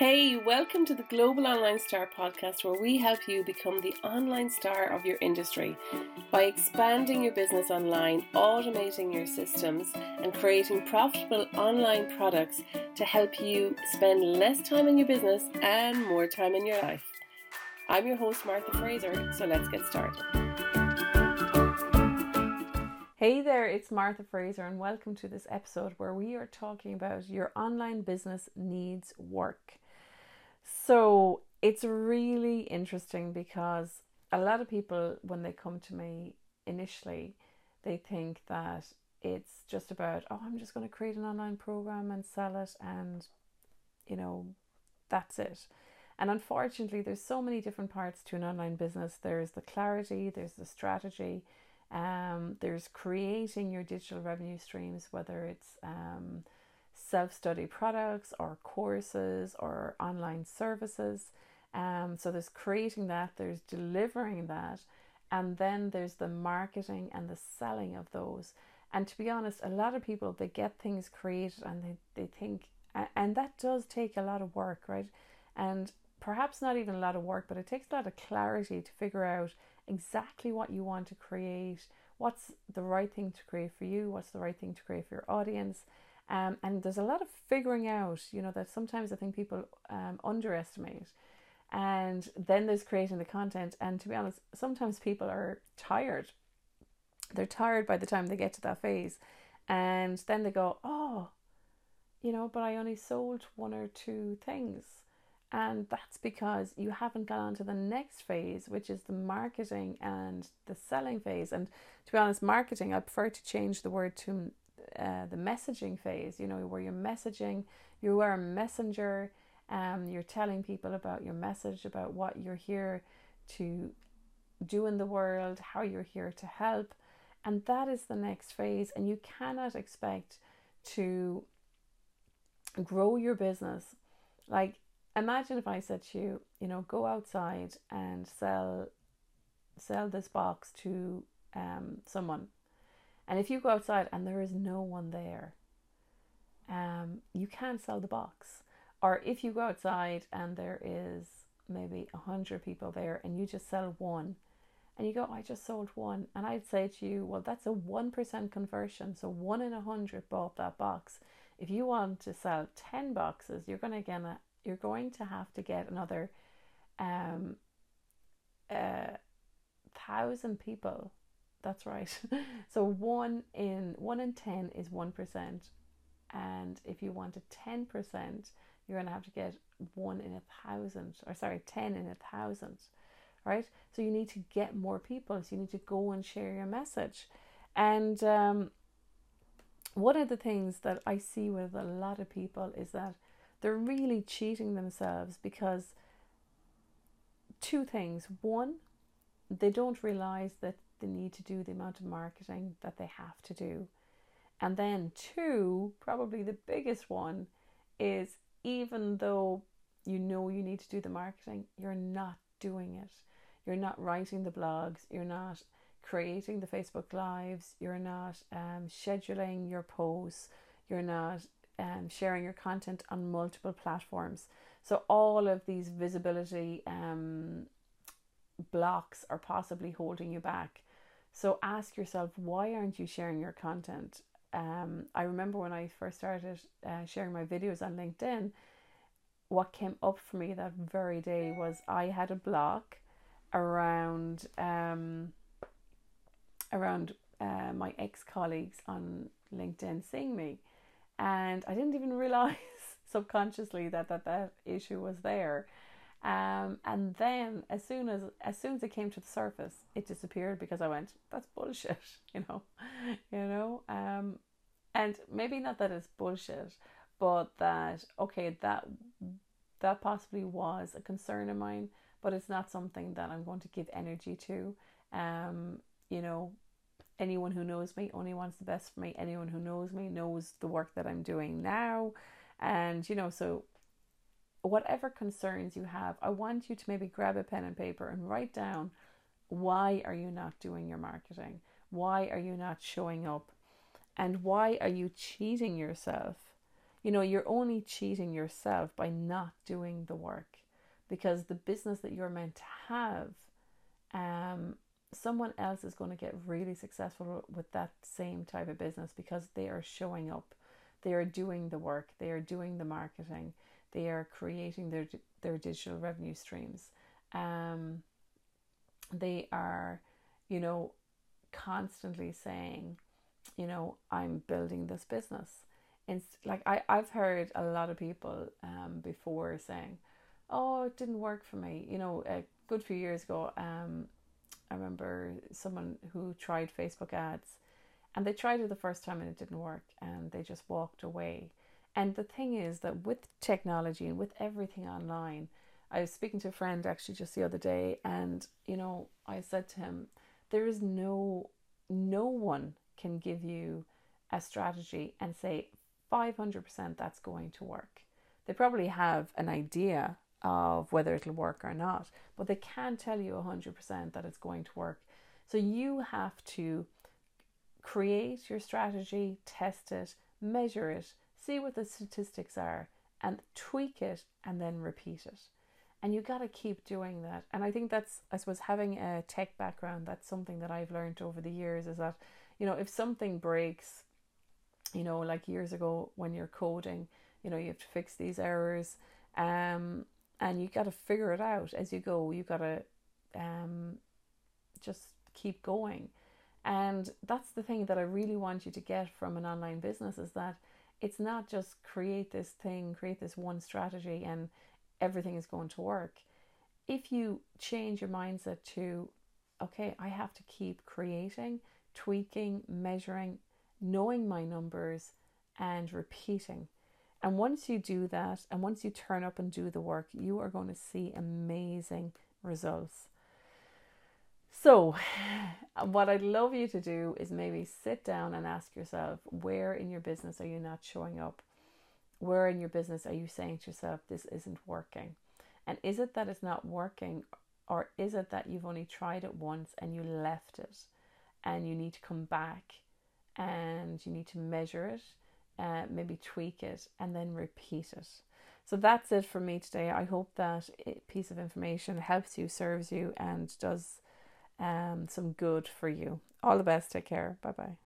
Hey, welcome to the Global Online Star Podcast, where we help you become the online star of your industry by expanding your business online, automating your systems, and creating profitable online products to help you spend less time in your business and more time in your life. I'm your host, Martha Fraser, so let's get started. Hey there, it's Martha Fraser, and welcome to this episode where we are talking about your online business needs work. So it's really interesting because a lot of people, when they come to me initially, they think that it's just about, oh, I'm just going to create an online program and sell it and, you know, that's it. And unfortunately, there's so many different parts to an online business. There's the clarity, there's the strategy, there's creating your digital revenue streams, whether it's self-study products or courses or online services. So there's creating that, there's delivering that, and then there's the marketing and the selling of those. And to be honest, a lot of people, they get things created and they think, and that does take a lot of work, right? And perhaps not even a lot of work, but it takes a lot of clarity to figure out exactly what you want to create, what's the right thing to create for you, what's the right thing to create for your audience. And there's a lot of figuring out, you know, that sometimes I think people underestimate. And then there's creating the content. And to be honest, sometimes people are tired. They're tired by the time they get to that phase. And then they go, oh, you know, but I only sold one or two things. And that's because you haven't gone on to the next phase, which is the marketing and the selling phase. And to be honest, marketing, I prefer to change the word to the messaging phase, you know, where you're messaging, you are a messenger, you're telling people about your message, about what you're here to do in the world, how you're here to help. And that is the next phase. And you cannot expect to grow your business. Like, imagine if I said to you, you know, go outside and sell this box to someone. And if you go outside and there is no one there, you can't sell the box. Or if you go outside and there is maybe 100 people there and you just sell one and you go, I just sold one. And I'd say to you, well, that's a 1% conversion. So 1 in 100 bought that box. If you want to sell 10 boxes, you're going to have to get another 1,000 people. That's right. So 1 in 10 is 1%. And if you want a 10%, you're going to have to get 10 in 1,000, right? So you need to get more people. So you need to go and share your message. And one of the things that I see with a lot of people is that they're really cheating themselves because two things. One, they don't realize that they need to do the amount of marketing that they have to do. And then two, probably the biggest one, is even though you know you need to do the marketing, you're not doing it. You're not writing the blogs. You're not creating the Facebook Lives. You're not scheduling your posts. You're not sharing your content on multiple platforms. So all of these visibility blocks are possibly holding you back. So ask yourself, why aren't you sharing your content? I remember when I first started sharing my videos on LinkedIn, what came up for me that very day was I had a block around my ex-colleagues on LinkedIn seeing me. And I didn't even realize subconsciously that issue was there. And then as soon as it came to the surface, it disappeared because I went, that's bullshit, you know, and maybe not that it's bullshit, but that, okay, that possibly was a concern of mine, but it's not something that I'm going to give energy to. You know, anyone who knows me only wants the best for me. Anyone who knows me knows the work that I'm doing now. And, you know, so whatever concerns you have, I want you to maybe grab a pen and paper and write down, why are you not doing your marketing? Why are you not showing up? And why are you cheating yourself? You know, you're only cheating yourself by not doing the work, because the business that you're meant to have, someone else is going to get really successful with that same type of business because they are showing up, they are doing the work, they are doing the marketing, they are creating their digital revenue streams. They are, you know, constantly saying, you know, I'm building this business. And like I've heard a lot of people before saying, oh, it didn't work for me. You know, a good few years ago, I remember someone who tried Facebook ads, and they tried it the first time and it didn't work, and they just walked away. And the thing is that with technology and with everything online, I was speaking to a friend actually just the other day, and, you know, I said to him, there is no one can give you a strategy and say 500% that's going to work. They probably have an idea of whether it'll work or not, but they can't tell you 100% that it's going to work. So you have to create your strategy, test it, measure it, see what the statistics are, and tweak it, and then repeat it. And you got to keep doing that. And I think that's, I suppose, having a tech background, that's something that I've learned over the years, is that, you know, if something breaks, you know, like years ago when you're coding, you know, you have to fix these errors, and you got to figure it out as you go. You got to just keep going. And that's the thing that I really want you to get from an online business, is that it's not just create this one strategy and everything is going to work. If you change your mindset to, okay, I have to keep creating, tweaking, measuring, knowing my numbers, and repeating. And once you do that, and once you turn up and do the work, you are going to see amazing results. So what I'd love you to do is maybe sit down and ask yourself, where in your business are you not showing up? Where in your business are you saying to yourself, this isn't working? And is it that it's not working, or is it that you've only tried it once and you left it, and you need to come back and you need to measure it? Maybe tweak it and then repeat it. So that's it for me today. I hope that piece of information helps you, serves you, and does some good for you. All the best. Take care. Bye bye.